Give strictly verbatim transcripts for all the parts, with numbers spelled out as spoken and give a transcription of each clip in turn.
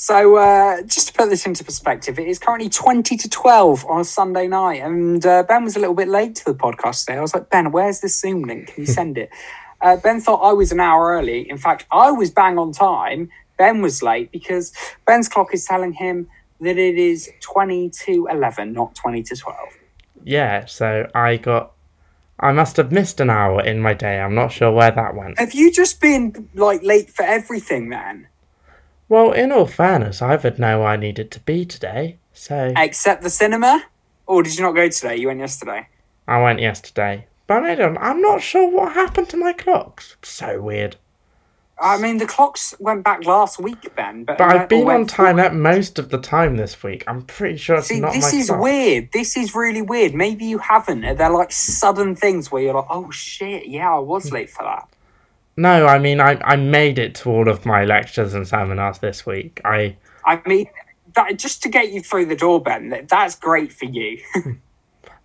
So uh, just to put this into perspective, it is currently twenty to twelve on a Sunday night. And uh, Ben was a little bit late to the podcast today. I was like, Ben, where's this Zoom link? Can you send it? Uh, Ben thought I was an hour early. In fact, I was bang on time. Ben was late because Ben's clock is telling him that it is twenty to eleven, not twenty to twelve. Yeah, so I got... I must have missed an hour in my day. I'm not sure where that went. Have you just been, like, late for everything then? Well, in all fairness, I would know where I needed to be today, so... Except the cinema? Or did you not go today? You went yesterday? I went yesterday. But I don't, I'm not sure what happened to my clocks. It's so weird. I mean, the clocks went back last week, Ben. But, but I've been on time forward. At most of the time this week. I'm pretty sure it's See, not my clock. See, this is weird. This is really weird. Maybe you haven't. They're like sudden things where you're like, oh, shit, yeah, I was late for that. No, I mean, I I made it to all of my lectures and seminars this week. I I mean, that, just to get you through the door, Ben, that, that's great for you.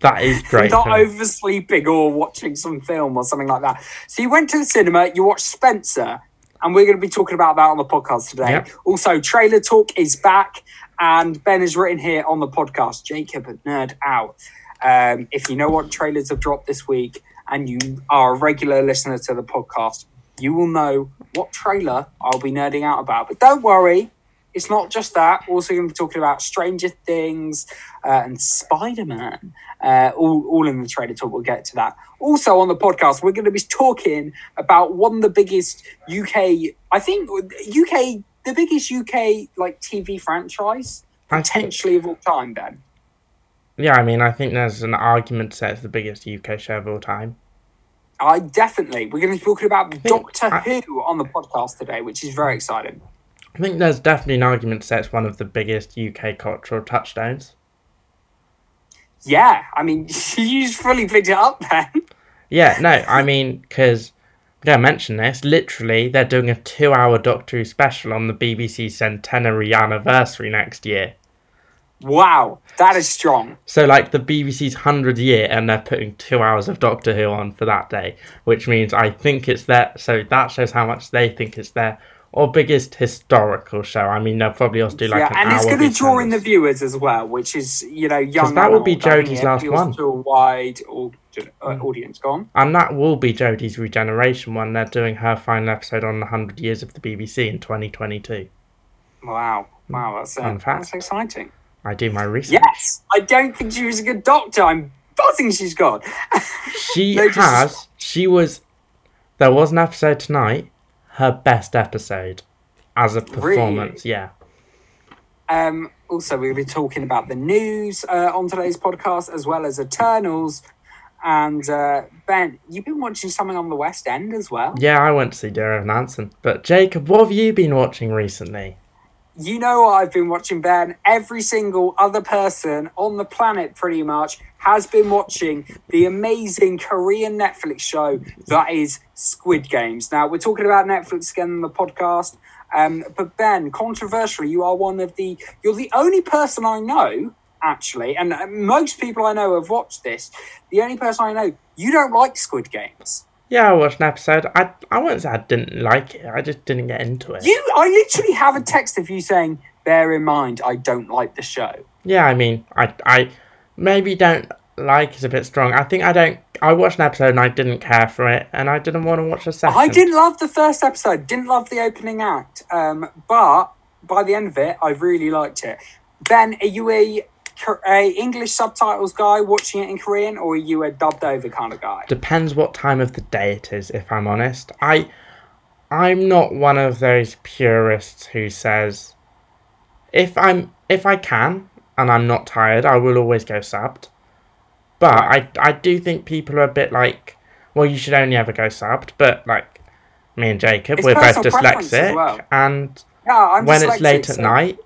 That is great. Not oversleeping or watching some film or something like that. So you went to the cinema, you watched Spencer... And we're going to be talking about that on the podcast today. Yep. Also, Trailer Talk is back. And Ben has written here on the podcast, Jacob and Nerd Out. Um, if you know what trailers have dropped this week and you are a regular listener to the podcast, you will know what trailer I'll be nerding out about. But don't worry, it's not just that. We're also going to be talking about Stranger Things uh, and Spider-Man. Uh, all, all in the Trailer Talk, we'll get to that. Also on the podcast, we're going to be talking about one of the biggest U K, I think, U K, the biggest U K like T V franchise, potentially of all time, Ben. Yeah, I mean, I think there's an argument to say it's the biggest U K show of all time. I definitely. We're going to be talking about think, Doctor I... Who on the podcast today, which is very exciting. I think there's definitely an argument to say it's one of the biggest U K cultural touchstones. Yeah, I mean, you just fully picked it up then. Yeah, no, I mean, because, I'm going to mention this, literally they're doing a two-hour Doctor Who special on the B B C centenary anniversary next year. Wow, that is strong. So, like, the B B C's one hundredth year, and they're putting two hours of Doctor Who on for that day, which means I think it's their, so that shows how much they think it's their... Or biggest historical show. I mean, they'll probably also do like yeah, an hour. Yeah, and it's going to draw in the viewers as well, which is, you know, young. Because that will be Jodie's last one. To a wide audience, go on. And that will be Jodie's regeneration one. They're doing her final episode on the one hundred years of the B B C in twenty twenty-two. Wow. Wow, that's, uh, that's exciting. I do my research. Yes, I don't think she was a good doctor. I'm buzzing she's gone. She no, has. Just... She was... There was an episode tonight... Her best episode as a performance, really? Yeah. Um, also, we'll be talking about the news uh, on today's podcast, as well as Eternals. And uh, Ben, you've been watching something on the West End as well. Yeah, I went to see Dear Evan Hansen. But Jacob, what have you been watching recently? You know what I've been watching, Ben. Every single other person on the planet, pretty much, has been watching the amazing Korean Netflix show that is Squid Games. Now, we're talking about Netflix again on the podcast. Um, but Ben, controversially, you are one of the... You're the only person I know, actually, and most people I know have watched this. The only person I know, you don't like Squid Games. Yeah, I watched an episode. I I wouldn't say I didn't like it. I just didn't get into it. You, I literally have a text of you saying, bear in mind, I don't like the show. Yeah, I mean, I I maybe don't like is a bit strong. I think I don't... I watched an episode and I didn't care for it, and I didn't want to watch a second. I didn't love the first episode. Didn't love the opening act. Um, but by the end of it, I really liked it. Ben, are you a... a English subtitles guy watching it in Korean, or are you a dubbed over kind of guy? Depends what time of the day it is, if I'm honest. I, I'm not one of those purists who says, if I'm if I can and I'm not tired, I will always go subbed. But I I do think people are a bit like, well, you should only ever go subbed. But like me and Jacob, it's we're both dyslexic, well. and yeah, I'm when dyslexic, it's late at so. night.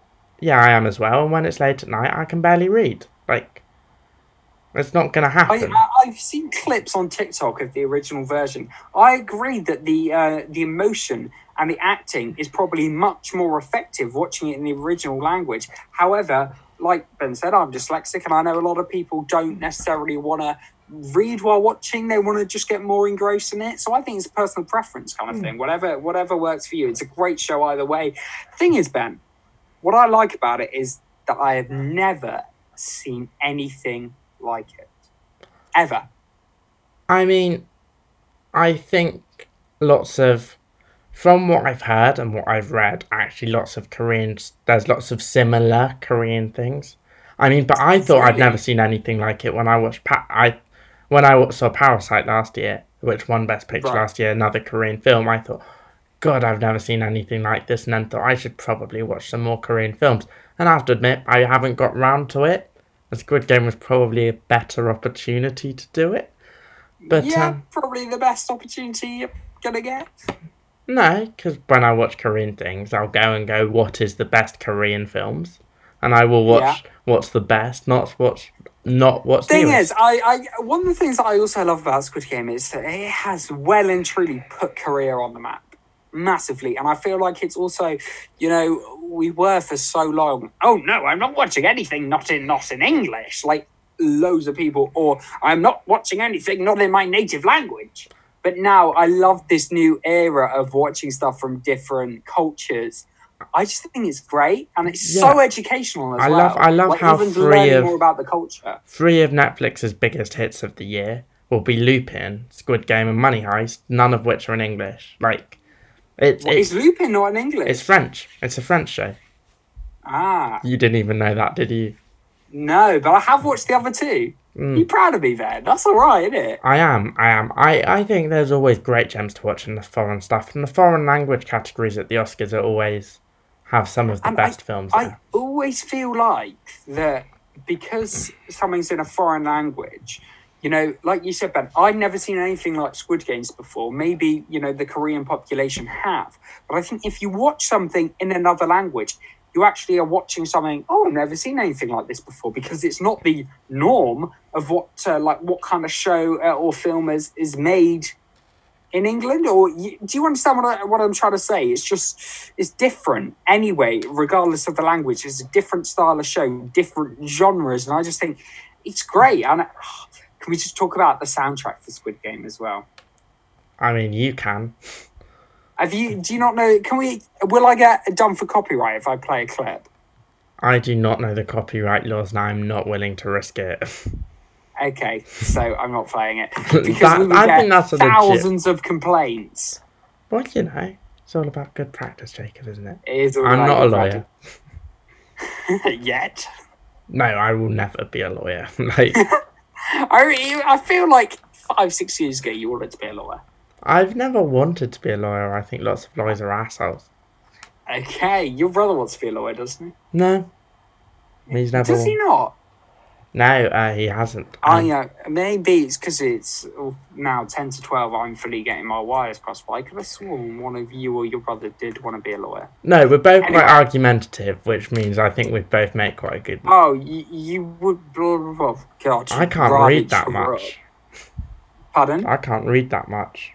Yeah, I am as well. And when it's late at night, I can barely read. Like, it's not going to happen. I, I've seen clips on TikTok of the original version. I agree that the uh, the emotion and the acting is probably much more effective watching it in the original language. However, like Ben said, I'm dyslexic, and I know a lot of people don't necessarily want to read while watching. They want to just get more engrossed in it. So I think it's a personal preference kind of mm. thing. Whatever, whatever works for you. It's a great show either way. The thing is, Ben... What I like about it is that I have never seen anything like it. Ever. I mean, I think lots of, from what I've heard and what I've read, actually lots of Koreans, there's lots of similar Korean things. I mean, but I thought I'd never seen anything like it when I watched, pa- I, when I saw Parasite last year, which won Best Picture right. last year, another Korean film. I thought, God, I've never seen anything like this, and then thought I should probably watch some more Korean films. And I have to admit, I haven't got round to it. The Squid Game was probably a better opportunity to do it. But yeah, um, probably the best opportunity you're going to get. No, because when I watch Korean things, I'll go and go, what is the best Korean films? And I will watch yeah. what's the best, not what's not what's the thing newest. Is, I, I one of the things that I also love about Squid Game is that it has well and truly put Korea on the map massively, and I feel like it's also, you know, we were for so long. Oh no, I'm not watching anything not in not in English, like loads of people, or I'm not watching anything not in my native language. But now I love this new era of watching stuff from different cultures. I just think it's great, and it's yeah. so educational as I well. Love, I love like how three of, more about the culture. three of Netflix's biggest hits of the year will be Lupin, Squid Game, and Money Heist, none of which are in English. Like, it, what, it, is Lupin not in English? It's French. It's a French show. Ah. You didn't even know that, did you? No, but I have watched the other two. Mm. You're proud of me there. That's all right, isn't it? I am. I am. I, I think there's always great gems to watch in the foreign stuff, and the foreign language categories at the Oscars are always... have some of the and best I, films there. I always feel like that because something's in a foreign language, you know, like you said, Ben, I'd never seen anything like Squid Games before. Maybe, you know, the Korean population have. But I think if you watch something in another language, you actually are watching something, oh, I've never seen anything like this before, because it's not the norm of what, uh, like, what kind of show uh, or film is, is made in England, or you, do you understand what, I, what I'm trying to say? It's just, it's different anyway, regardless of the language. It's a different style of show, different genres, and I just think it's great. And oh, can we just talk about the soundtrack for Squid Game as well? I mean, you can. Have you? Do you not know? Can we? Will I get done for copyright if I play a clip? I do not know the copyright laws, and I'm not willing to risk it. Okay, so I'm not playing it. Because that, we would I get thousands legit. of complaints. Well, you know, it's all about good practice, Jacob, isn't it? It is all I'm not a lawyer. Yet. No, I will never be a lawyer. Like, I, I feel like five, six years ago you wanted to be a lawyer. I've never wanted to be a lawyer. I think lots of lawyers are assholes. Okay, your brother wants to be a lawyer, doesn't he? No. He's never. Does he not? No, uh, he hasn't. Um, I know. Uh, maybe it's because it's now ten to twelve, I'm fully getting my wires crossed. But I could have sworn one of you or your brother did want to be a lawyer. No, we're both anyway. quite argumentative, which means I think we both make quite a good... Oh, you, you would... Oh, God, I can't right read that much. Pardon? I can't read that much.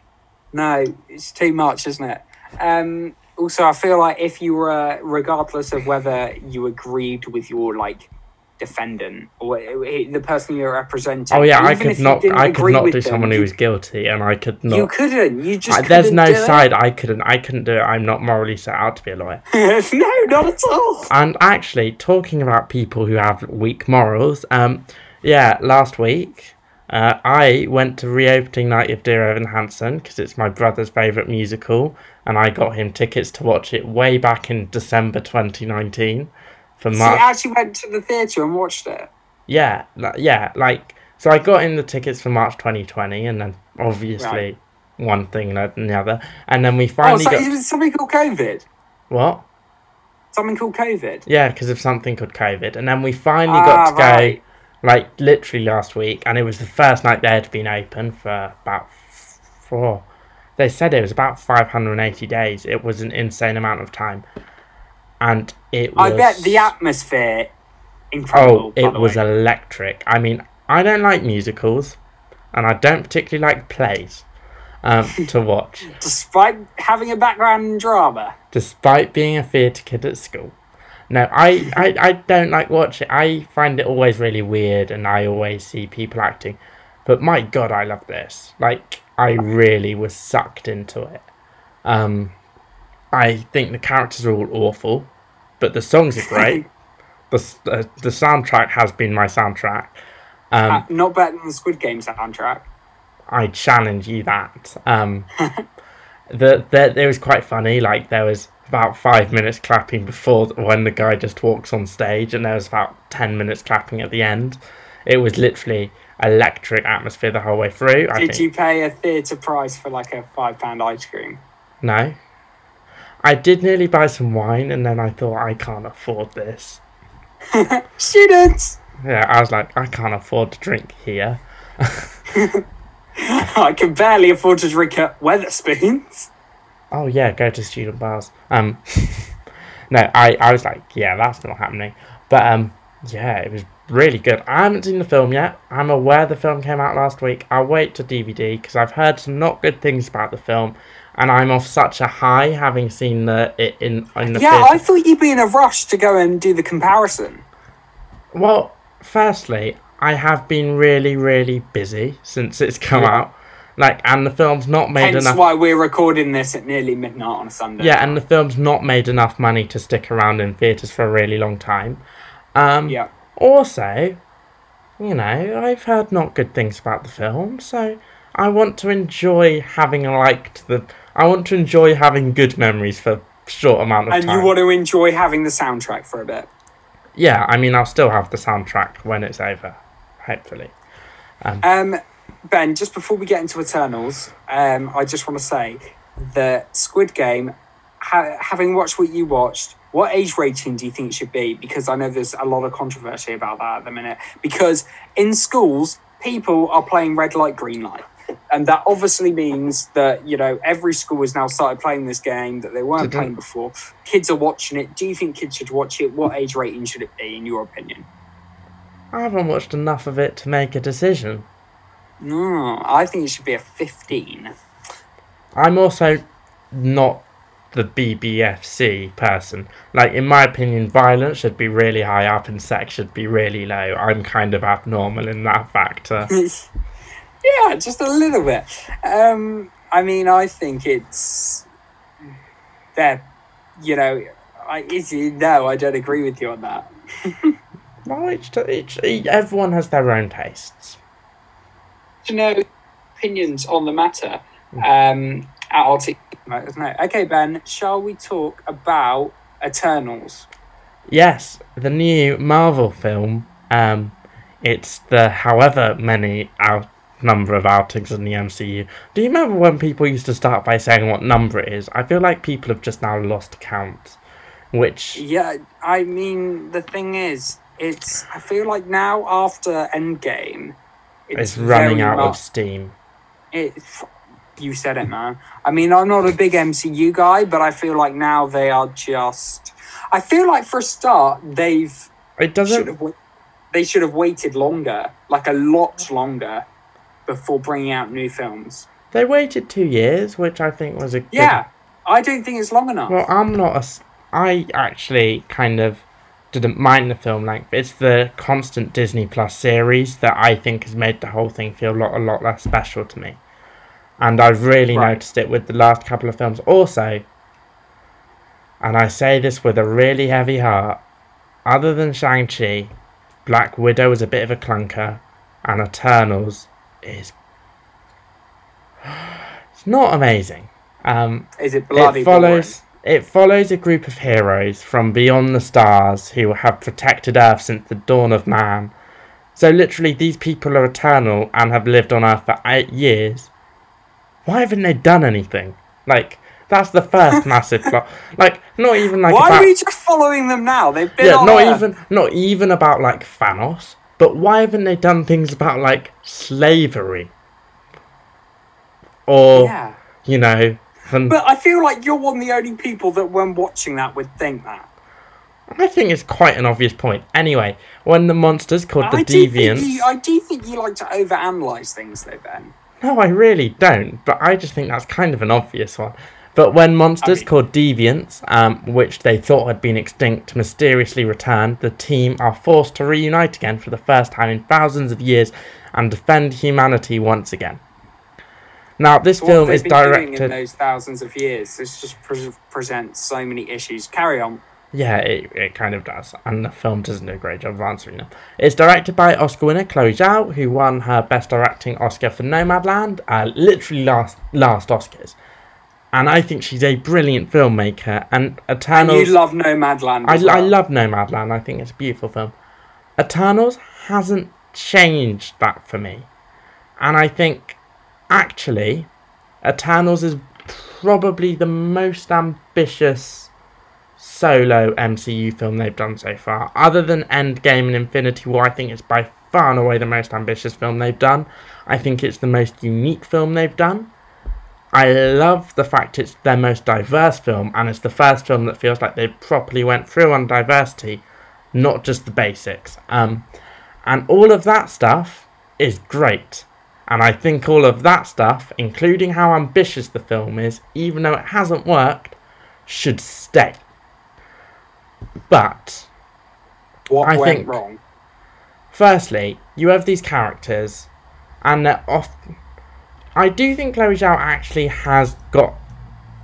No, it's too much, isn't it? Um, also, I feel like if you were... Regardless of whether you agreed with your, like... defendant or the person you're representing. Oh yeah, I could not. I could not do someone who was guilty, and I could not. You couldn't. You just. I, there's no side. I couldn't. I couldn't do it. I'm not morally set out to be a lawyer. No, not at all. And actually, talking about people who have weak morals. Um, yeah, last week, uh, I went to reopening night of Dear Evan Hansen because it's my brother's favourite musical, and I got him tickets to watch it way back in December twenty nineteen. So you actually went to the theatre and watched it? Yeah, yeah. Like, so I got in the tickets for March twenty twenty, and then obviously right. one thing led and the other, and then we finally oh, so got... Oh, something called COVID? What? Something called COVID? Yeah, because of something called COVID, and then we finally ah, got to right. go, like, literally last week, and it was the first night they had been open for about four... They said it was about five hundred eighty days. It was an insane amount of time. And it was... I bet the atmosphere... Incredible, oh, it was way. electric. I mean, I don't like musicals, and I don't particularly like plays um, to watch. Despite having a background in drama. Despite being a theatre kid at school. No, I, I, I don't like watching. I find it always really weird, and I always see people acting. But my God, I love this. Like, I really was sucked into it. Um... I think the characters are all awful, but the songs are great. the uh, The soundtrack has been my soundtrack. Um, uh, not better than the Squid Game soundtrack. I challenge you that. Um, the, the it was quite funny. Like there was about five minutes clapping before when the guy just walks on stage, and there was about ten minutes clapping at the end. It was literally electric atmosphere the whole way through. Did I think. You pay a theatre price for like a five pound ice cream? No. I did nearly buy some wine, and then I thought, I can't afford this. Students! Yeah, I was like, I can't afford to drink here. I can barely afford to drink at Wetherspoons. Oh, yeah, go to student bars. Um, No, I, I was like, yeah, that's not happening. But, um, yeah, it was really good. I haven't seen the film yet. I'm aware the film came out last week. I'll wait to D V D, because I've heard some not good things about the film. And I'm off such a high, having seen the, it in, in the Yeah, theater. I thought you'd be in a rush to go and do the comparison. Well, firstly, I have been really, really busy since it's come yeah. out. Like, and the film's not made Hence enough... Hence why we're recording this at nearly midnight on a Sunday. Yeah, and the film's not made enough money to stick around in theatres for a really long time. Um, yeah. Also, you know, I've heard not good things about the film, so... I want to enjoy having liked the... I want to enjoy having good memories for a short amount of and time. And you want to enjoy having the soundtrack for a bit. Yeah, I mean, I'll still have the soundtrack when it's over, hopefully. Um, um, Ben, just before we get into Eternals, um, I just want to say that Squid Game, ha- having watched what you watched, what age rating do you think it should be? Because I know there's a lot of controversy about that at the minute. Because in schools, people are playing red light, green light. And that obviously means that, you know, every school has now started playing this game that they weren't mm-hmm. playing before. Kids are watching it. Do you think kids should watch it? What age rating should it be, in your opinion? I haven't watched enough of it to make a decision. No, I think it should be a fifteen. I'm also not the B B F C person. Like, in my opinion, violence should be really high up and sex should be really low. I'm kind of abnormal in that factor. Yeah, just a little bit. Um, I mean, I think it's that, you know, I is no, I don't agree with you on that. Well, each, each, everyone has their own tastes. You know, opinions on the matter. Um, I'll take no. Okay, Ben, shall we talk about Eternals? Yes, the new Marvel film. Um, it's the however many out. number of outings in the M C U. Do you remember when people used to start by saying what number it is? I feel like people have just now lost count, which... Yeah, I mean, the thing is, it's... I feel like now, after Endgame... It's, it's running out much, of steam. It, you said it, man. I mean, I'm not a big M C U guy, but I feel like now they are just... I feel like, for a start, they've... It doesn't... Should they should have waited longer. Like, a lot longer. Before bringing out new films. They waited two years, which I think was a good... Yeah, I don't think it's long enough. Well, I'm not a... I actually kind of didn't mind the film length. It's the constant Disney Plus series that I think has made the whole thing feel a lot, a lot less special to me. And I've really right. noticed it with the last couple of films. Also, and I say this with a really heavy heart, other than Shang-Chi, Black Widow was a bit of a clunker, and Eternals... is it's not amazing. Um, is it bloody it follows boring? It follows a group of heroes from beyond the stars who have protected Earth since the dawn of man. So literally these people are eternal and have lived on Earth for eight years. Why haven't they done anything? Like, that's the first massive plot. Like, not even like Why about, are we just following them now? They've been yeah, on not Earth. even not even about like Thanos. But why haven't they done things about, like, slavery? Or, yeah. you know... Um, but I feel like you're one of the only people that, when watching that, would think that. I think it's quite an obvious point. Anyway, when the monster's called I the do Deviants... Think you, I do think you like to overanalyse things, though, Ben. No, I really don't. But I just think that's kind of an obvious one. But when monsters I mean, called Deviants, um, which they thought had been extinct, mysteriously returned, the team are forced to reunite again for the first time in thousands of years and defend humanity once again. Now, this what film is directed... What they've been doing in those thousands of years? This just pre- presents so many issues. Carry on. Yeah, it, it kind of does, and the film does do a great job of answering them. It's directed by Oscar winner Chloe Zhao, who won her Best Directing Oscar for Nomadland, uh, literally last last Oscars. And I think she's a brilliant filmmaker, and Eternals... And you love Nomadland as I, well. I love Nomadland, I think it's a beautiful film. Eternals hasn't changed that for me. And I think, actually, Eternals is probably the most ambitious solo M C U film they've done so far. Other than Endgame and Infinity War, I think it's by far and away the most ambitious film they've done. I think it's the most unique film they've done. I love the fact it's their most diverse film, and it's the first film that feels like they properly went through on diversity, not just the basics. Um, and all of that stuff is great. And I think all of that stuff, including how ambitious the film is, even though it hasn't worked, should stay. But what I went think, wrong? Firstly, you have these characters, and they're often... I do think Chloe Zhao actually has got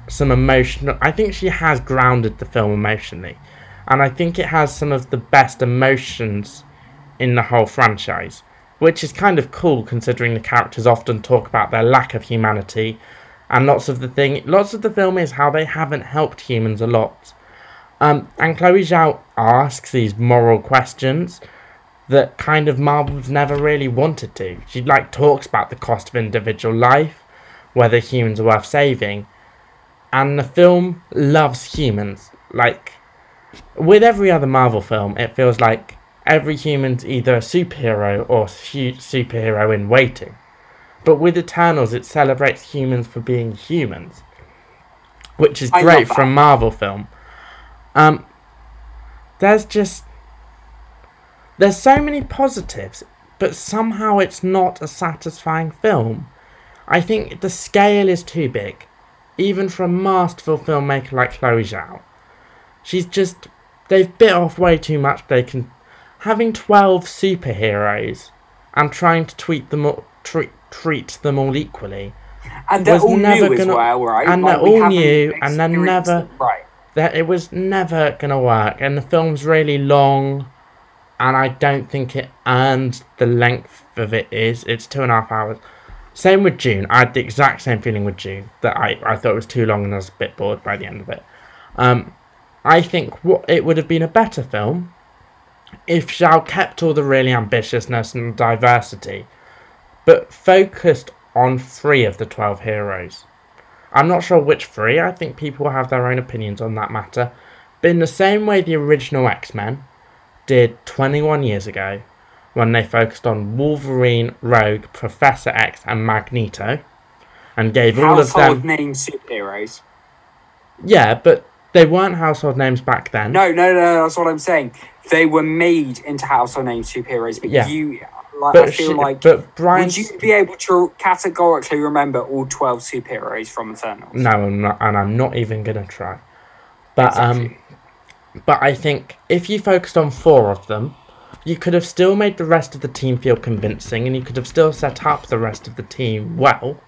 some emotional... I think she has grounded the film emotionally. And I think it has some of the best emotions in the whole franchise. Which is kind of cool, considering the characters often talk about their lack of humanity. And lots of the thing... Lots of the film is how they haven't helped humans a lot. Um, and Chloe Zhao asks these moral questions that kind of Marvel's never really wanted to. She, like, talks about the cost of individual life, whether humans are worth saving, and the film loves humans. Like, with every other Marvel film, it feels like every human's either a superhero or su- superhero in waiting. But with Eternals, it celebrates humans for being humans, which is great for a Marvel film. Um, there's just... There's so many positives, but somehow it's not a satisfying film. I think the scale is too big, even for a masterful filmmaker like Chloe Zhao. She's just... They've bit off way too much. They can... Having twelve superheroes and trying to tweet them all, treat, treat them all equally... And they're all never new gonna, as well, right? And like, they're all new, and they're never... Right. They're, it was never going to work, and the film's really long... And I don't think it earned the length of it is. It's two and a half hours. Same with June. I had the exact same feeling with June. That I, I thought it was too long and I was a bit bored by the end of it. Um, I think what it would have been a better film if Zhao kept all the really ambitiousness and diversity. But focused on three of the twelve heroes. I'm not sure which three. I think people have their own opinions on that matter. But in the same way the original X-Men... did twenty-one years ago when they focused on Wolverine, Rogue, Professor X and Magneto and gave all of them... Household name superheroes. Yeah, but they weren't household names back then. No, no, no, that's what I'm saying. They were made into household name superheroes, but yeah. you... Like, but I feel she, like... But Brian's... Would you be able to categorically remember all twelve superheroes from Eternals? No, I'm not, and I'm not even going to try. But, exactly. um... But I think if you focused on four of them, you could have still made the rest of the team feel convincing, and you could have still set up the rest of the team well,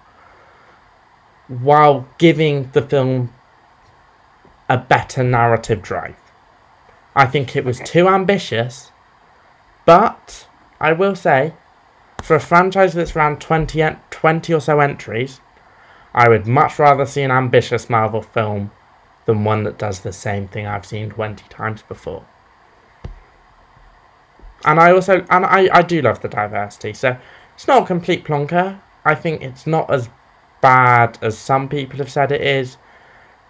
while giving the film a better narrative drive. I think it was okay. too ambitious, but I will say, for a franchise that's around twenty, twenty or so entries, I would much rather see an ambitious Marvel film than one that does the same thing I've seen twenty times before. And I also... And I, I do love the diversity. So, it's not a complete plonker. I think it's not as bad as some people have said it is.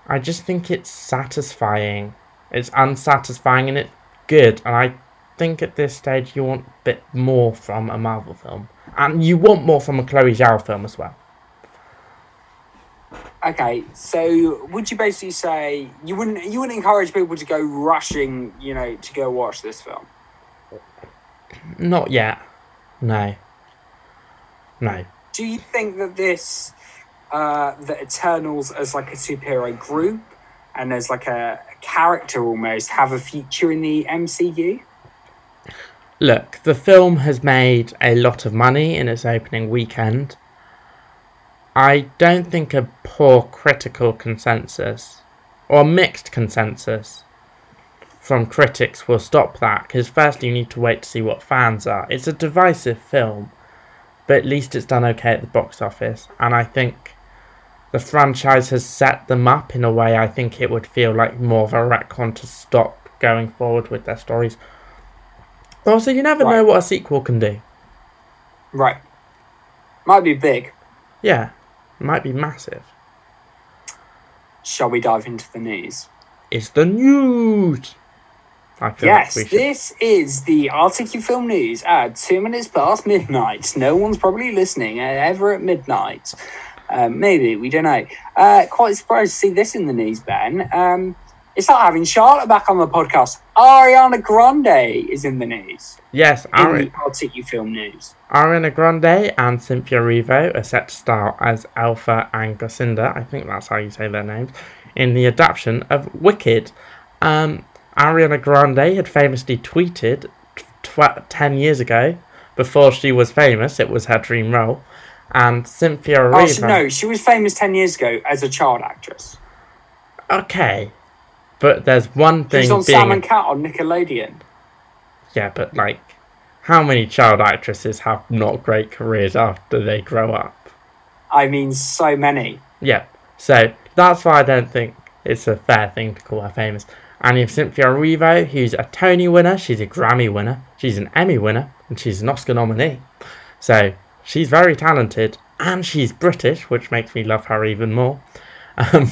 I just think it's satisfying. It's unsatisfying and it's good. And I think at this stage you want a bit more from a Marvel film. And you want more from a Chloe Zhao film as well. Okay, so would you basically say you wouldn't you wouldn't encourage people to go rushing, you know, to go watch this film? Not yet, no. No. Do you think that this, uh, the Eternals as like a superhero group and as like a character almost have a future in the M C U? Look, the film has made a lot of money in its opening weekend. I don't think a poor critical consensus, or mixed consensus, from critics will stop that, because first you need to wait to see what fans are. It's a divisive film, but at least it's done okay at the box office, and I think the franchise has set them up in a way I think it would feel like more of a retcon to stop going forward with their stories. Also, you never right. know what a sequel can do. Right. Might be big. Yeah, it might be massive. Shall we dive into the news? It's the news! I feel yes, like we this is the R T Q Film News at two minutes past midnight. No one's probably listening ever at midnight. Um, maybe, we don't know. Uh, quite surprised to see this in the news, Ben. Um, it's like having Charlotte back on the podcast. Ariana Grande is in the news. Yes, Ari- in the R T Q Film News. Ariana Grande and Cynthia Erivo are set to star as Alpha and Gracinda, I think that's how you say their names, in the adaptation of Wicked. Um, Ariana Grande had famously tweeted tw- ten years ago, before she was famous, it was her dream role, and Cynthia Erivo... Oh, she, no, she was famous ten years ago as a child actress. Okay, but there's one thing... She's on being... Sam and Cat on Nickelodeon. Yeah, but, like, how many child actresses have not great careers after they grow up? I mean, so many. Yeah, so that's why I don't think it's a fair thing to call her famous. And you have Cynthia Erivo, who's a Tony winner, she's a Grammy winner, she's an Emmy winner, and she's an Oscar nominee. So... she's very talented, and she's British, which makes me love her even more. Um,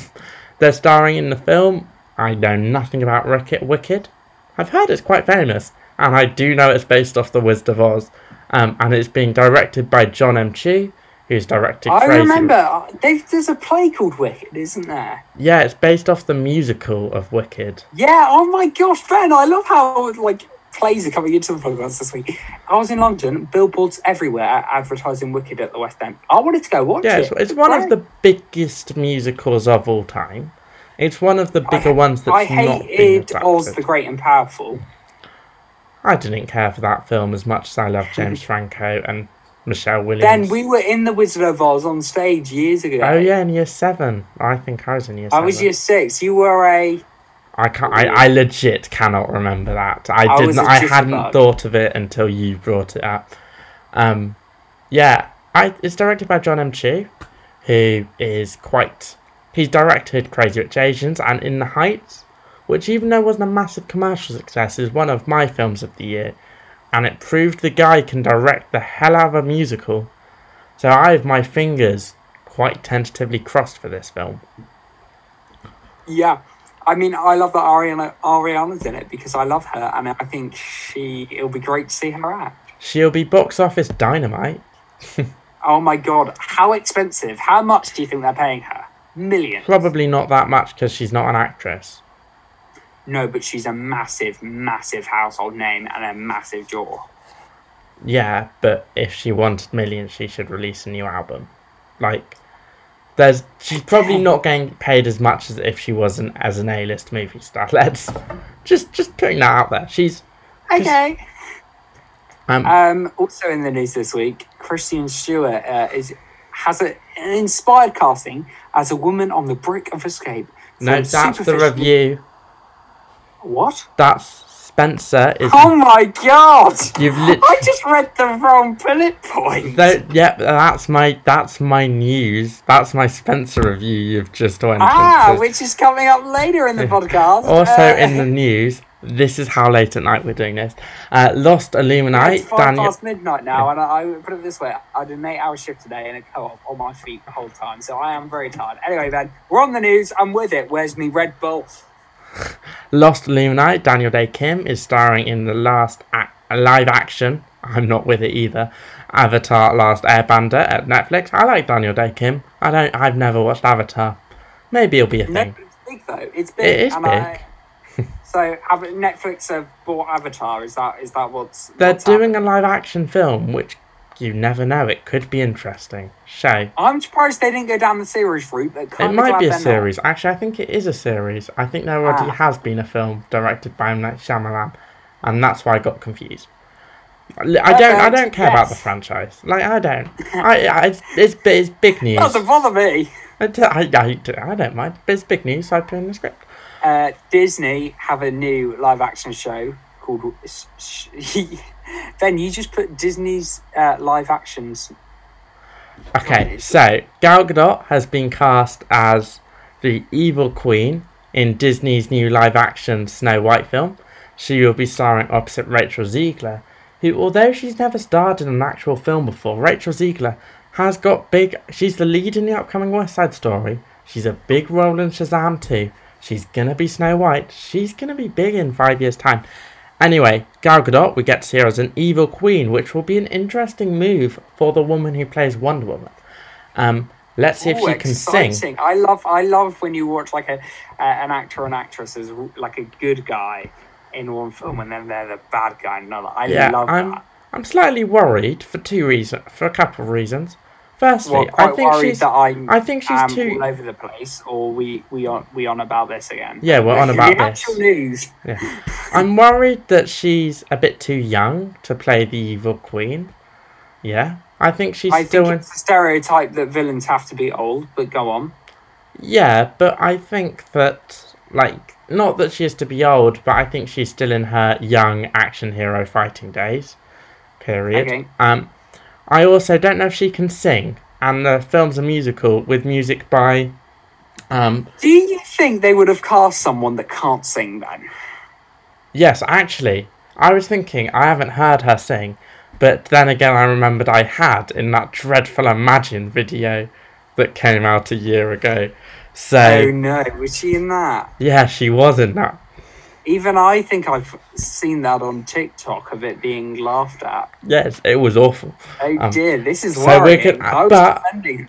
they're starring in the film. I know nothing about Wicked. I've heard it's quite famous, and I do know it's based off The Wizard of Oz. Um, and it's being directed by John M. Chu, who's directed I Crazy... I remember, there's a play called Wicked, isn't there? Yeah, it's based off the musical of Wicked. Yeah, oh my gosh, Ben, I love how, like... plays are coming into the podcast this week. I was in London, billboards everywhere advertising Wicked at the West End. I wanted to go watch yeah, it. It's, it's one of the biggest musicals of all time. It's one of the bigger I, ones that's I not been adapted. I hated Oz the Great and Powerful. I didn't care for that film as much as I love James Franco and Michelle Williams. Then we were in The Wizard of Oz on stage years ago. Oh yeah, in year seven. I think I was in year seven. I was year six. You were a... I can't. I, I legit cannot remember that. I, I didn't. I hadn't bug. thought of it until you brought it up. Um, yeah, I, it's directed by John M. Chu, who is quite. He's directed Crazy Rich Asians and In the Heights, which even though wasn't a massive commercial success, is one of my films of the year, and it proved the guy can direct the hell out of a musical. So I have my fingers quite tentatively crossed for this film. Yeah. I mean, I love that Ariana Ariana's in it because I love her, and I think she it'll be great to see her act. She'll be box office dynamite. Oh my god, how expensive? How much do you think they're paying her? Millions. Probably not that much because she's not an actress. No, but she's a massive, massive household name and a massive draw. Yeah, but if she wanted millions, she should release a new album. Like. There's, she's probably not getting paid as much as if she wasn't as an A-list movie star. Let's just just putting that out there. She's okay. Um, um. Also in the news this week, Kristen Stewart uh, is has a, an inspired casting as a woman on the brink of escape. No, that's the review. What? That's Spencer. Is oh my god! You've lit- I just read the wrong bullet point. The, yeah, that's my that's my news. That's my Spencer review. You've just went ah, into. Which is coming up later in the podcast. Also uh, in the news, this is how late at night we're doing this. Uh, Lost Illuminati. It's five Daniel- past midnight now, yeah. and I, I put it this way: I did an eight-hour shift today in a co-op on my feet the whole time, so I am very tired. Anyway, Ben, we're on the news. I'm with it. Where's me Red Bull? Lost Illuminati, Daniel Day Kim, is starring in the last a- live action, I'm not with it either, Avatar Last Airbender at Netflix. I like Daniel Day Kim. I don't, I've never watched Avatar. Maybe it'll be a thing. It's big though. It's big. It is and big. I, so Netflix have bought Avatar. Is that is that what's... They're what's doing happened? A live action film, which you never know. It could be interesting. Shay. I'm surprised they didn't go down the series route. But it might be a series. Not. Actually, I think it is a series. I think there already ah. has been a film directed by M. Night Shyamalan, and that's why I got confused. Perfect. I don't. I don't care yes. about the franchise. Like I don't. I. I it's, it's it's big news. Doesn't bother me. I, I, I, I don't mind. It's big news. So I put in the script. Uh, Disney have a new live action show called Ben, you just put Disney's uh, live actions. Okay, so Gal Gadot has been cast as the evil queen in Disney's new live action Snow White film. She will be starring opposite Rachel Ziegler, who, although she's never starred in an actual film before, Rachel Ziegler has got big... She's the lead in the upcoming West Side Story. She's a big role in Shazam two. She's going to be Snow White. She's going to be big in five years' time. Anyway, Gal Gadot, we get to see her as an evil queen, which will be an interesting move for the woman who plays Wonder Woman. Um, let's see Ooh, if she exciting. can sing. I love I love when you watch like a uh, an actor or an actress as like a good guy in one film and then they're the bad guy in another. I yeah, love I'm, that. I'm slightly worried for two reasons, for a couple of reasons. Firstly, well, I think she's. That I think she's um, too all over the place, or we we on we on about this again. Yeah, we're on about the actual this. News. Yeah. I'm worried that she's a bit too young to play the evil queen. Yeah, I think she's I still. I think in... it's a stereotype that villains have to be old, but go on. Yeah, but I think that like not that she is to be old, but I think she's still in her young action hero fighting days. Period. Okay. Um. I also don't know if she can sing, and the film's a musical with music by... Um, Do you think they would have cast someone that can't sing, then? Yes, actually. I was thinking, I haven't heard her sing, but then again I remembered I had in that dreadful Imagine video that came out a year ago. So, oh no, was she in that? Yeah, she was in that. Even I think I've seen that on TikTok of it being laughed at. Yes, it was awful. Oh um, dear, this is worrying. So I was but,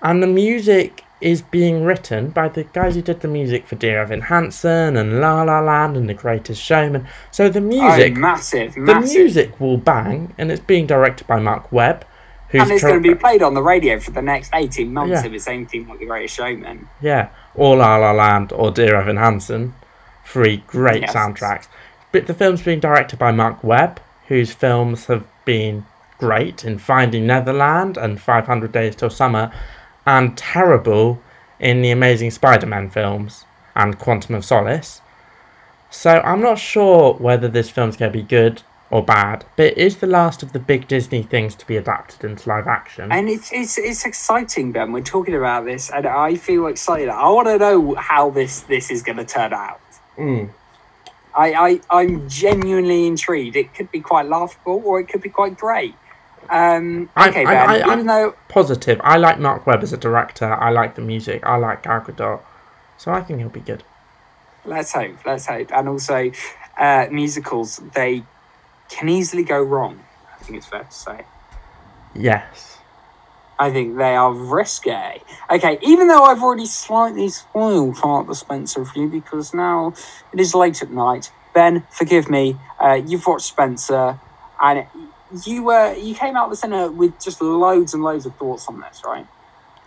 and the music is being written by the guys who did the music for Dear Evan Hansen and La La Land and The Greatest Showman. So the music, oh, massive, massive. The music will bang, and it's being directed by Mark Webb. Who's and it's tro- going to be played on the radio for the next eighteen months yeah. if it's anything like The Greatest Showman. Yeah, or La La Land or Dear Evan Hansen. Three great yes. soundtracks. But the film's being directed by Mark Webb, whose films have been great in Finding Neverland and five hundred days till summer, and terrible in the Amazing Spider-Man films and Quantum of Solace. So I'm not sure whether this film's going to be good or bad, but it is the last of the big Disney things to be adapted into live action. And it's it's it's exciting, Ben. We're talking about this, and I feel excited. I want to know how this, this is going to turn out. Mm. I, I, I'm genuinely intrigued. It could be quite laughable or it could be quite great. Um, okay, I, I, Ben, I, I, even though... Positive. I like Mark Webb as a director. I like the music. I like Gal Gadot. So I think he'll be good. Let's hope. Let's hope. And also, uh, musicals, they can easily go wrong. I think it's fair to say. Yes. I think they are risque. Okay, even though I've already slightly spoiled part of the Spencer review because now it is late at night. Ben, forgive me. Uh, you've watched Spencer, and you were you came out of the cinema with just loads and loads of thoughts on this, right?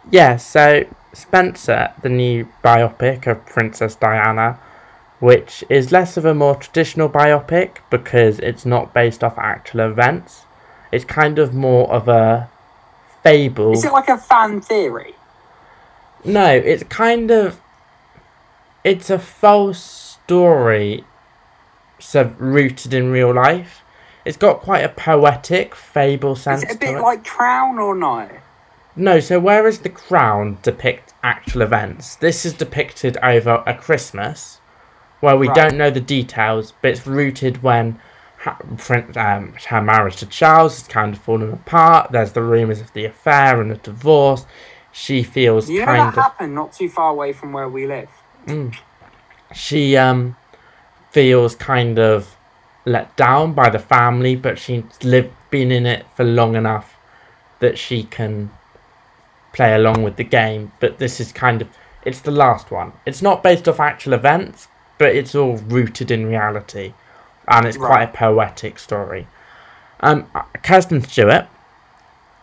Yeah. So Spencer, the new biopic of Princess Diana, which is less of a more traditional biopic because it's not based off actual events. It's kind of more of a fable. Is it like a fan theory? No, it's kind of... It's a false story sub- rooted in real life. It's got quite a poetic fable sense to it. Is it a bit it. like Crown or no? No, so whereas The Crown depicts actual events, this is depicted over a Christmas where we right. don't know the details, but it's rooted when... Um, her marriage to Charles has kind of fallen apart. There's the rumours of the affair and the divorce. She feels you know kind that of... that happened not too far away from where we live. Mm. She um, feels kind of let down by the family, but she's lived, been in it for long enough that she can play along with the game. But this is kind of... It's the last one. It's not based off actual events, but it's all rooted in reality. And it's right. quite a poetic story. Um, Kristen Stewart,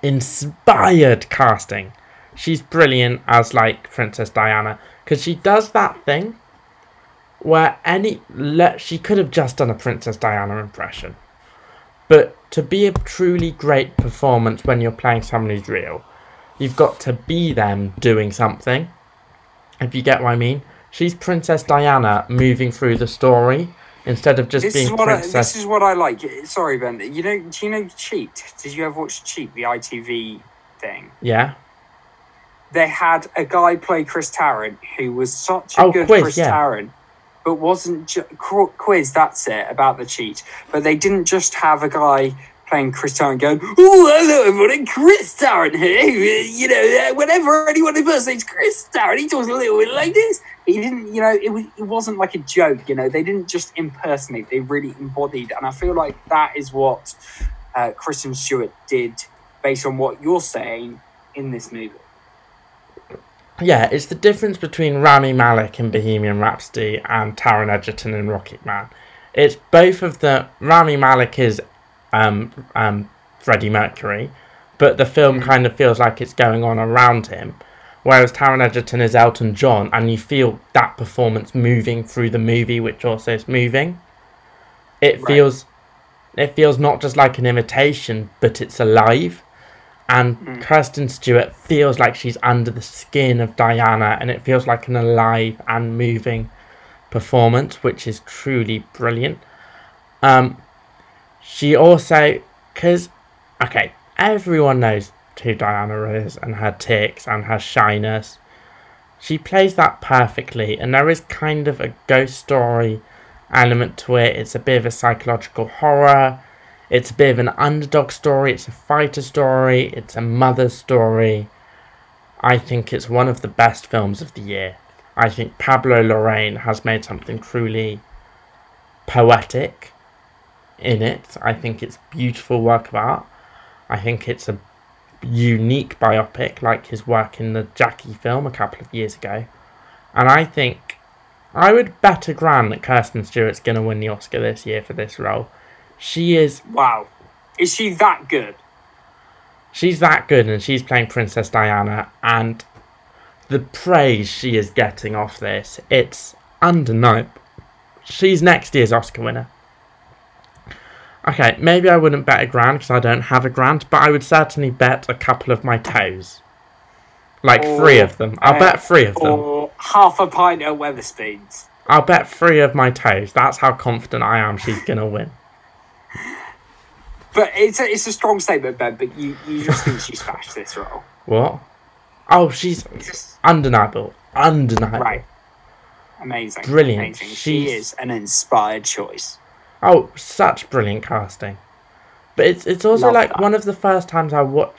inspired casting. She's brilliant as, like, Princess Diana. Because she does that thing where any... Le- she could have just done a Princess Diana impression. But to be a truly great performance when you're playing someone who's real, you've got to be them doing something. If you get what I mean. she's Princess Diana moving through the story instead of just this being princess. I, this is what I like. Sorry, Ben. You know, do you know Cheat? Did you ever watch Cheat, the I T V thing? Yeah. They had a guy play Chris Tarrant who was such a oh, good quiz, Chris yeah. Tarrant, but wasn't ju- quiz. That's it about the Cheat. But they didn't just have a guy playing Chris Tarrant going, "Oh, hello everyone, Chris Tarrant here." You know, whenever anyone impersonates Chris Tarrant, he talks a little bit like this. He didn't, you know, it was, it wasn't like a joke. You know, they didn't just impersonate; they really embodied. And I feel like that is what uh, Kristen Stewart did, based on what you're saying in this movie. Yeah, it's the difference between Rami Malek in Bohemian Rhapsody and Taron Egerton in Rocket Man. It's both of the... Rami Malek is um, um, Freddie Mercury, but the film kind of feels like it's going on around him, whereas Taron Egerton is Elton John, and you feel that performance moving through the movie, which also is moving. It right. feels it feels not just like an imitation, but it's alive. And mm. Kristen Stewart feels like she's under the skin of Diana, and it feels like an alive and moving performance, which is truly brilliant. Um, she also, because, okay, everyone knows who Diana is and her tics and her shyness. She plays that perfectly, and there is kind of a ghost story element to it. It's a bit of a psychological horror. It's a bit of an underdog story, it's a fighter story, it's a mother's story. I think it's one of the best films of the year. I think Pablo Larraín has made something truly poetic in it. I think it's beautiful work of art. I think it's a unique biopic, like his work in the Jackie film a couple of years ago. And I think, I would bet a grand that Kirsten Stewart's going to win the Oscar this year for this role. She is... Wow. Is she that good? She's that good, and she's playing Princess Diana, and the praise she is getting off this, it's undeniable. She's next year's Oscar winner. Okay, maybe I wouldn't bet a grand, because I don't have a grand, but I would certainly bet a couple of my toes. Like or, three of them. I'll uh, bet three of or them. Or half a pint at Weatherspoons. I'll bet three of my toes. That's how confident I am she's going to win. But it's a, it's a strong statement, Ben, but you, you just think she's smashed this role. What? Oh, she's just... undeniable. Undeniable. Right. Amazing. Brilliant. Amazing. She is an inspired choice. Oh, such brilliant casting. But it's it's also Love like that. One of the first times I watched...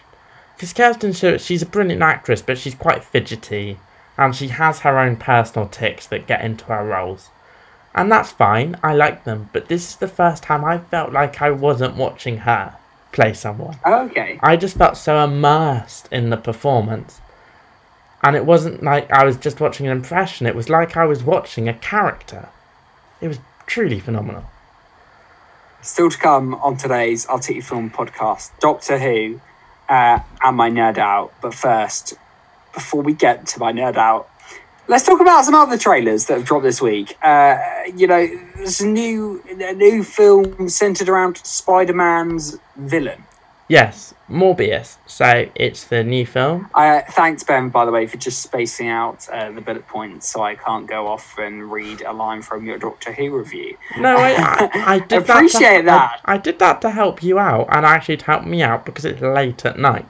Because Kirsten Stewart, she's a brilliant actress, but she's quite fidgety. And she has her own personal tics that get into her roles. And that's fine, I like them, but this is the first time I felt like I wasn't watching her play someone. Oh, okay. I just felt so immersed in the performance. And it wasn't like I was just watching an impression, it was like I was watching a character. It was truly phenomenal. Still to come on today's I'll Take Your Film podcast, Doctor Who, uh, and my nerd out. But first, before we get to my nerd out, let's talk about some other trailers that have dropped this week. Uh, you know, there's a new, a new film centred around Spider-Man's villain. Yes, Morbius. So it's the new film. Uh, thanks, Ben, by the way, for just spacing out uh, the bullet points so I can't go off and read a line from your Doctor Who review. No, I, I, I did appreciate that. To, that. I, I did that to help you out, and actually to help me out because it's late at night.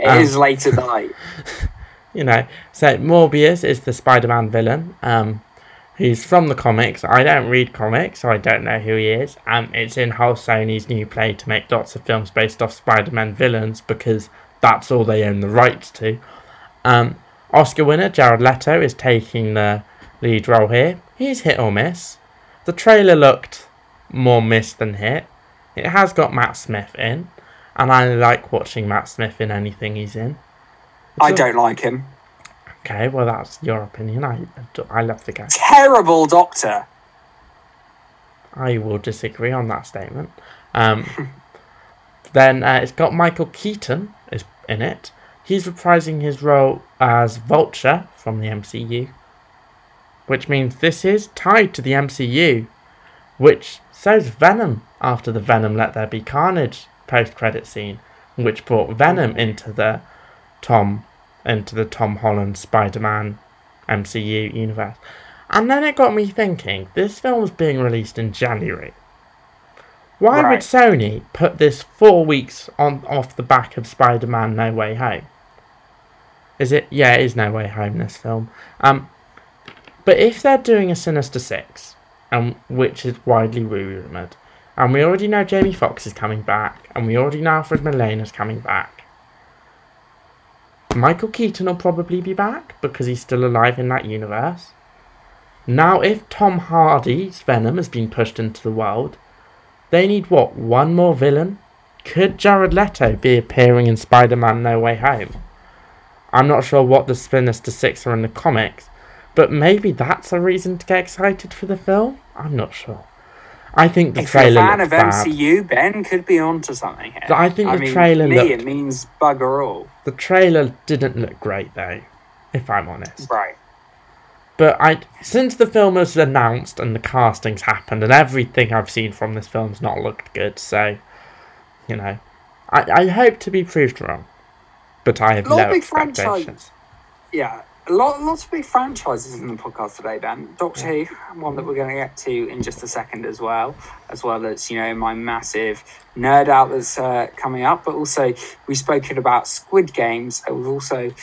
It um, is late at night. You know, so Morbius is the Spider-Man villain, um, who's from the comics. I don't read comics, so I don't know who he is. Um, it's in Hal Sony's new play to make lots of films based off Spider-Man villains, because that's all they own the rights to. Um, Oscar winner Jared Leto is taking the lead role here. He's hit or miss. The trailer looked more miss than hit. It has got Matt Smith in, and I like watching Matt Smith in anything he's in. I don't like him. Okay, well, that's your opinion. I, I love the guy. Terrible Doctor. I will disagree on that statement. Um, then uh, it's got Michael Keaton is in it. He's reprising his role as Vulture from the M C U, which means this is tied to the M C U, which so's Venom after the Venom Let There Be Carnage post-credit scene, which brought Venom into the Tom... into the Tom Holland Spider-Man M C U universe. And then it got me thinking, this film's being released in January. Why right. would Sony put this four weeks on off the back of Spider-Man No Way Home? Is it? Yeah, it is No Way Home, this film. Um, but if they're doing a Sinister Six, um, which is widely rumoured, and we already know Jamie Foxx is coming back, and we already know Alfred Molina is coming back, Michael Keaton will probably be back, because he's still alive in that universe. Now, if Tom Hardy's Venom has been pushed into the world, they need, what, one more villain? Could Jared Leto be appearing in Spider-Man No Way Home? I'm not sure what the Sinister Six are in the comics, but maybe that's a reason to get excited for the film? I'm not sure. I think the if trailer looks bad. If you're a fan of M C U, Ben could be onto something here. I think I the mean, trailer me, looked... it means bugger all. The trailer didn't look great, though, if I'm honest. Right. But I, since the film was announced and the casting's happened and everything I've seen from this film's not looked good, so, you know, I, I hope to be proved wrong. But I have no expectations. Franchise. Yeah, a lot, lots of big franchises in the podcast today, Ben. Doctor yeah. Who, one that we're going to get to in just a second as well, as well as, you know, my massive nerd out that's uh, coming up. But also, we've spoken about Squid Games. We've also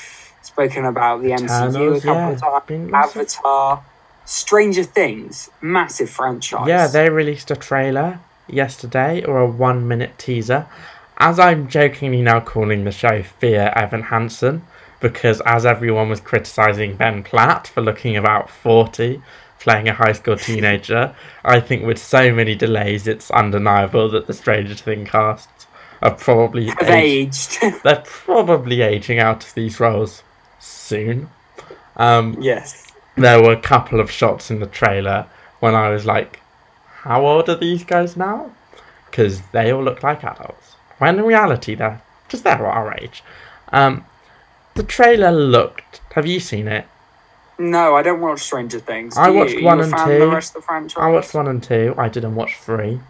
spoken about the Eternals, M C U a couple yeah. of times. Avatar, Stranger Things, massive franchise. Yeah, they released a trailer yesterday, or a one-minute teaser. As I'm jokingly now calling the show Dear Evan Hansen, because as everyone was criticising Ben Platt for looking about forty, playing a high school teenager, I think with so many delays, it's undeniable that the Stranger Things casts are probably Have aged. aged. They're probably aging out of these roles soon. Um, yes. There were a couple of shots in the trailer when I was like, how old are these guys now? Because they all look like adults. When in reality, they're just they're our age. Um, the trailer looked... Have you seen it? No, I don't watch Stranger Things. Do I watched you? one you and two. The rest of the franchise? I watched one and two. I didn't watch three.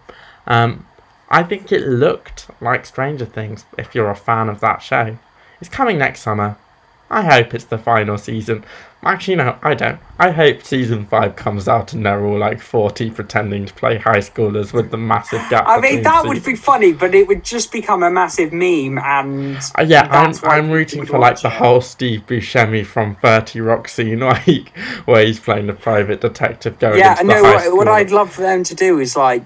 Um, I think it looked like Stranger Things, if you're a fan of that show. It's coming next summer. I hope it's the final season. Actually, no, I don't. I hope season five comes out and they're all like forty pretending to play high schoolers with the massive gap. I mean, that seasons. would be funny, but it would just become a massive meme. And uh, yeah, I'm, I'm rooting for like the it. whole Steve Buscemi from thirty Rock scene, like where he's playing the private detective going yeah, into the no, high school. Yeah, what I'd love for them to do is like,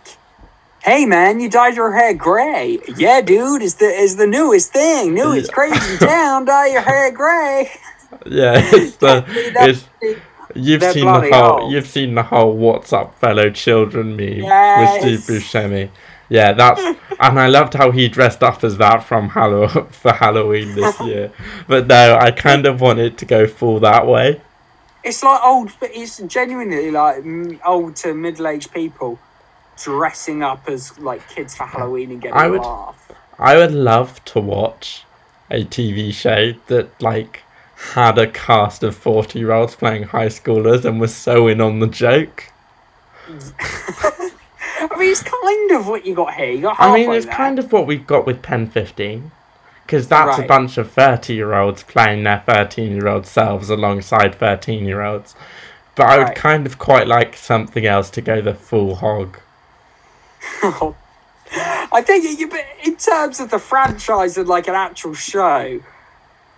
hey man, you dyed your hair grey. Yeah, dude, it's the is the newest thing. Newest yeah. crazy town. Dye your hair grey. Yeah, it's the it's, you've seen the whole old. you've seen the whole "What's up, fellow children" meme yes. with Steve Buscemi. Yeah, that's and I loved how he dressed up as that from Halloween for Halloween this year. But no, I kind of wanted to go full that way. It's like old. It's genuinely like old to middle-aged people dressing up as like kids for Halloween and getting I would, a laugh. I would love to watch a T V show that like had a cast of forty-year-olds playing high schoolers and was so in on the joke. I mean, it's kind of what you got here. You got I mean, it's there. kind of what we've got with Pen fifteen, because that's right. a bunch of thirty-year-olds playing their thirteen-year-old selves alongside thirteen-year-olds. But right. I would kind of quite like something else to go the full hog. I think, you, in terms of the franchise and like an actual show,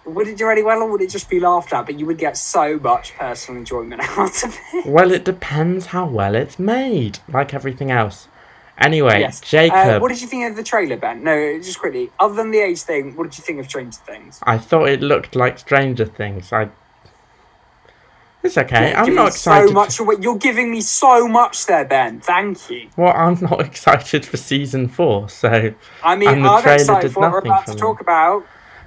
would it do any well, or would it just be laughed at? But you would get so much personal enjoyment out of it. Well, it depends how well it's made, like everything else. Anyway, yes. Jacob... Uh, what did you think of the trailer, Ben? No, just quickly. Other than the age thing, what did you think of Stranger Things? I thought it looked like Stranger Things. I... It's okay. You're I'm not excited. So much for... away. You're giving me so much there, Ben. Thank you. Well, I'm not excited for season four, so... I mean, and the I'm excited for what we're about to me. talk about.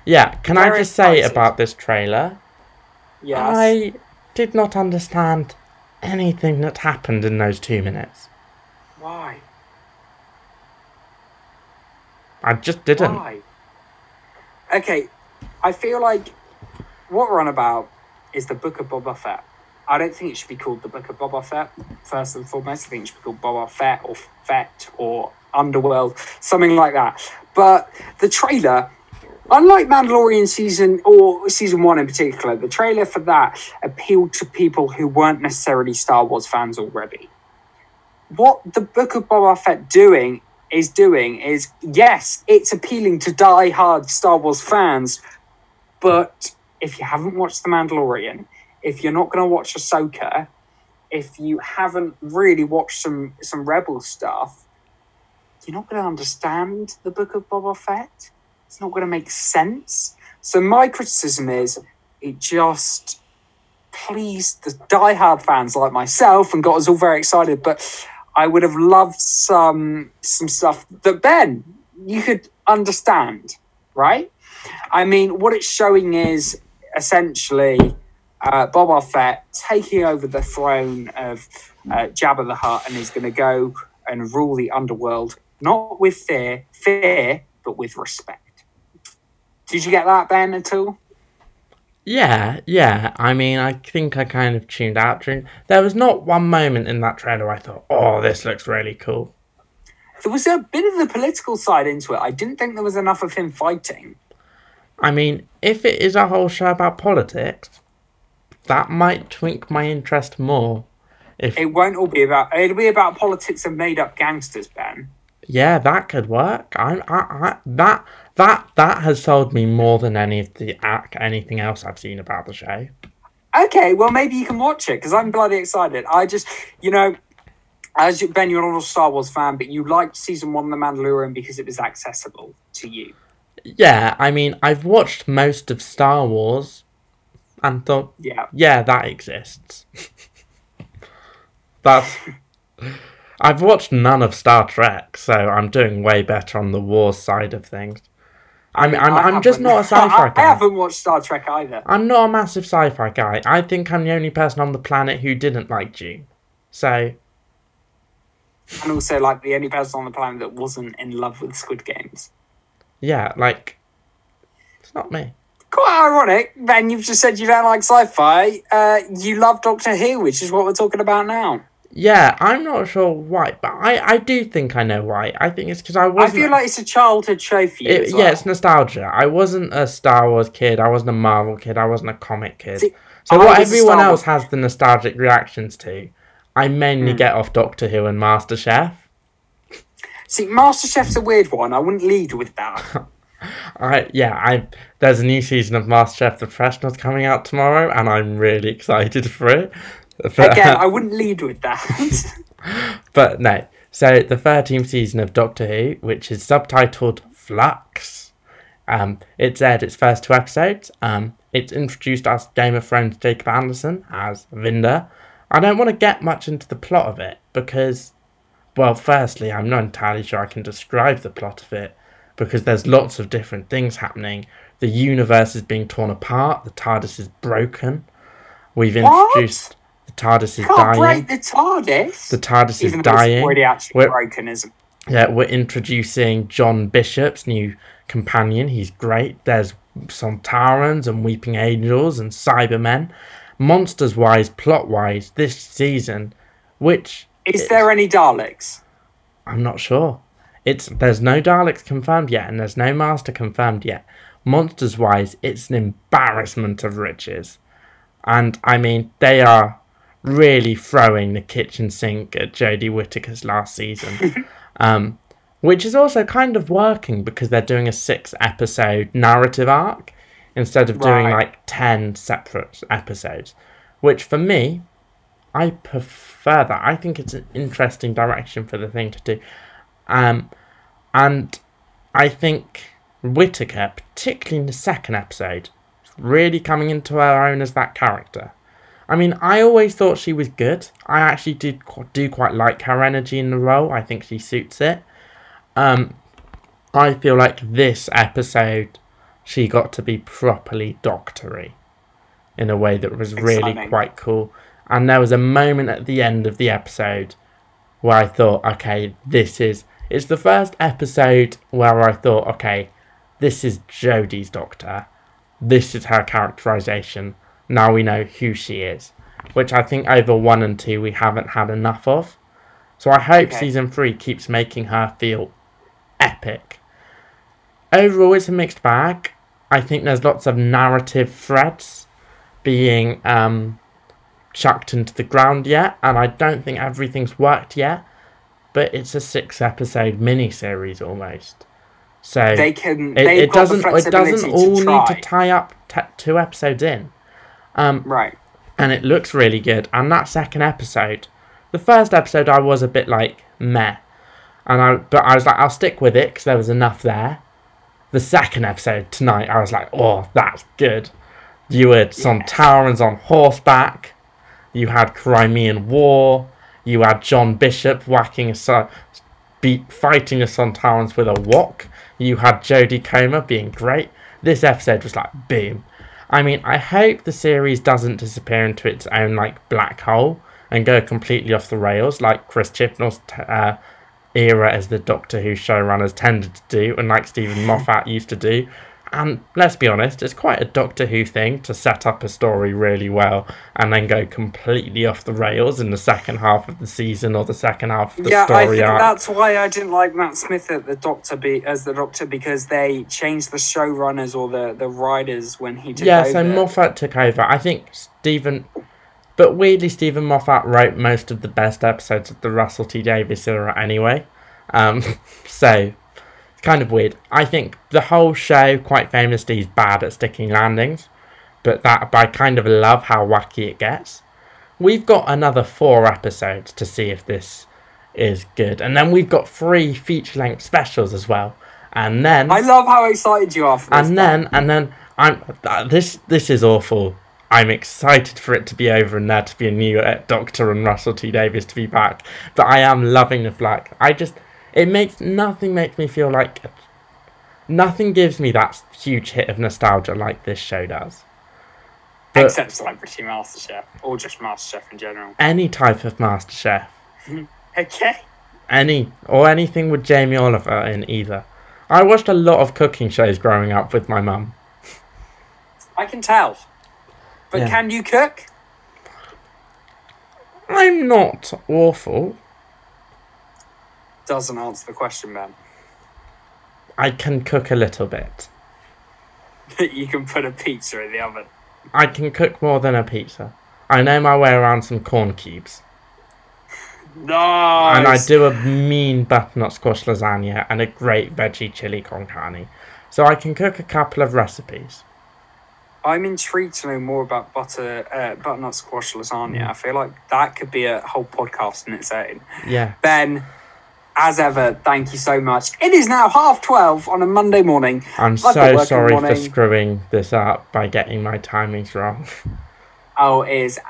Yeah, can Very I just say excited. about this trailer? Yes. I did not understand anything that happened in those two minutes. Why? I just didn't. Why? Okay, I feel like what we're on about is The Book of Boba Fett. I don't think it should be called The Book of Boba Fett, first and foremost. I think it should be called Boba Fett or Fett or Underworld, something like that. But the trailer... Unlike Mandalorian season, or season one in particular, the trailer for that appealed to people who weren't necessarily Star Wars fans already. What the Book of Boba Fett doing is doing is, yes, it's appealing to die-hard Star Wars fans, but if you haven't watched The Mandalorian, if you're not going to watch Ahsoka, if you haven't really watched some, some Rebel stuff, you're not going to understand the Book of Boba Fett. It's not going to make sense. So my criticism is it just pleased the diehard fans like myself and got us all very excited. But I would have loved some some stuff that, Ben, you could understand, right? I mean, what it's showing is essentially uh, Boba Fett taking over the throne of uh, Jabba the Hutt, and he's going to go and rule the underworld, not with fear, fear, but with respect. Did you get that, Ben, at all? Yeah, yeah. I mean, I think I kind of tuned out during... There was not one moment in that trailer I thought, oh, this looks really cool. There was a bit of the political side into it. I didn't think there was enough of him fighting. I mean, if it is a whole show about politics, that might twink my interest more. If It won't all be about... It'll be about politics and made-up gangsters, Ben. Yeah, that could work. I, I, I, that... That that has sold me more than any of the anything else I've seen about the show. Okay, well, maybe you can watch it, because I'm bloody excited. I just, you know, as you, Ben, you're not a Star Wars fan, but you liked Season one of The Mandalorian because it was accessible to you. Yeah, I mean, I've watched most of Star Wars and thought, yeah, yeah that exists. That's... I've watched none of Star Trek, so I'm doing way better on the war side of things. I mean, I'm, I'm, I'm just not a sci-fi guy. I haven't watched Star Trek either. I'm not a massive sci-fi guy. I think I'm the only person on the planet who didn't like Dune. So... And also, like, the only person on the planet that wasn't in love with Squid Games. Yeah, like... It's not me. Quite ironic, Ben, you've just said you don't like sci-fi. Uh, you love Doctor Who, which is what we're talking about now. Yeah, I'm not sure why, but I, I do think I know why. I think it's because I wasn't... I feel like it's a childhood show for you it, as well. Yeah, it's nostalgia. I wasn't a Star Wars kid, I wasn't a Marvel kid, I wasn't a comic kid. See, so I what everyone else Wars. has the nostalgic reactions to, I mainly mm. get off Doctor Who and MasterChef. See, MasterChef's a weird one. I wouldn't lead with that. I Yeah, I there's a new season of MasterChef The Professionals coming out tomorrow, and I'm really excited for it. But, Again, I wouldn't lead with that. But no. So the thirteenth season of Doctor Who, which is subtitled Flux, um, it's aired its first two episodes. Um, it's introduced us Game of Thrones Jacob Anderson as Vinda. I don't want to get much into the plot of it because, well, firstly, I'm not entirely sure I can describe the plot of it because there's lots of different things happening. The universe is being torn apart. The TARDIS is broken. We've introduced... What? TARDIS is Can't dying. Break the TARDIS. The TARDIS Even is dying. It's already actually we're, broken, isn't it? Yeah, we're introducing John Bishop's new companion. He's great. There's Sontarans and Weeping Angels and Cybermen. Monsters-wise, plot-wise, this season, which is, is there any Daleks? I'm not sure. It's there's no Daleks confirmed yet, and there's no Master confirmed yet. Monsters-wise, it's an embarrassment of riches, and I mean they are. Really throwing the kitchen sink at Jodie Whittaker's last season. um, which is also kind of working because they're doing a six-episode narrative arc instead of right. doing, like, ten separate episodes. Which, for me, I prefer that. I think it's an interesting direction for the thing to do. Um, and I think Whittaker, particularly in the second episode, is really coming into her own as that character. I mean, I always thought she was good. I actually did do quite like her energy in the role. I think she suits it. Um, I feel like this episode, she got to be properly doctory in a way that was Exciting. really quite cool. And there was a moment at the end of the episode where I thought, okay, this is... It's the first episode where I thought, okay, this is Jodie's Doctor. This is her characterisation. Now we know who she is, which I think over one and two we haven't had enough of. So I hope okay. season three keeps making her feel epic. Overall, it's a mixed bag. I think there's lots of narrative threads being um, chucked into the ground yet, and I don't think everything's worked yet, but it's a six-episode mini-series almost. So they can, it, it doesn't it doesn't all to need to tie up t- two episodes in. Um, right. And it looks really good. And that second episode, the first episode I was a bit like, meh. And I, but I was like, I'll stick with it because there was enough there. The second episode tonight, I was like, oh, that's good. You had some yeah. Taurans on horseback. You had Crimean War. You had John Bishop whacking a son, beat, fighting a Sontarans with a wok. You had Jodie Comer being great. This episode was like, boom. I mean, I hope the series doesn't disappear into its own, like, black hole and go completely off the rails, like Chris Chibnall's t- uh, era as the Doctor Who showrunners tended to do, and like Steven Moffat used to do. And let's be honest, it's quite a Doctor Who thing to set up a story really well and then go completely off the rails in the second half of the season or the second half of the yeah, story arc. Yeah, I think that's why I didn't like Matt Smith at the Doctor be, as the Doctor, because they changed the showrunners or the, the writers when he took yeah, over. Yeah, so Moffat took over. I think Stephen... But weirdly, Stephen Moffat wrote most of the best episodes of the Russell T Davies era anyway. Um, so... kind of weird. I think the whole show quite famously is bad at sticking landings, but that I kind of love how wacky it gets. We've got another four episodes to see if this is good, and then we've got three feature-length specials as well. And then I love how excited you are for this. And then, and then I'm uh, this. This is awful. I'm excited for it to be over and there to be a new uh, Doctor and Russell T Davies to be back. But I am loving the flag. I just. It makes, nothing makes me feel like, nothing gives me that huge hit of nostalgia like this show does. But except Celebrity MasterChef, or just MasterChef in general. Any type of MasterChef. Okay. Any, or anything with Jamie Oliver in either. I watched a lot of cooking shows growing up with my mum. I can tell. But yeah. Can you cook? I'm not awful. Doesn't answer the question, man. I can cook a little bit. You can put a pizza in the oven. I can cook more than a pizza. I know my way around some corn cubes. Nice! And I do a mean butternut squash lasagna and a great veggie chili con carne. So I can cook a couple of recipes. I'm intrigued to know more about butter, uh, butternut squash lasagna. I feel like that could be a whole podcast in its own. Yeah. Ben... as ever, thank you so much. It is now half twelve on a Monday morning. I'm so sorry morning. for screwing this up by getting my timings wrong. Oh, it is.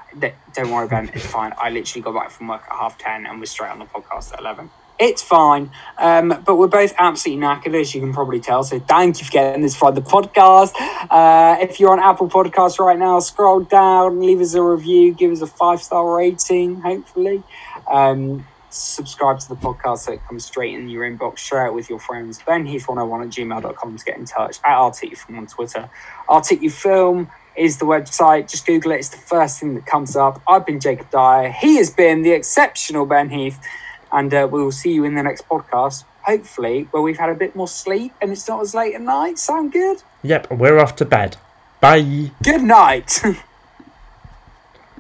Don't worry, Ben. It's fine. I literally got back from work at half ten and was straight on the podcast at eleven. It's fine. Um, but we're both absolutely knackered, as you can probably tell. So thank you for getting this far the podcast. Uh, if you're on Apple Podcasts right now, scroll down, leave us a review, give us a five-star rating, hopefully. Um... Subscribe to the podcast so it comes straight in your inbox. Share it with your friends. Ben Heath one oh one at gmail dot com to get in touch. At R T U Film on Twitter. R T U Film is the website. Just Google it. It's the first thing that comes up. I've been Jacob Dyer. He has been the exceptional Ben Heath. And uh, we will see you in the next podcast, hopefully, where we've had a bit more sleep and it's not as late at night. Sound good? Yep, we're off to bed. Bye. Good night.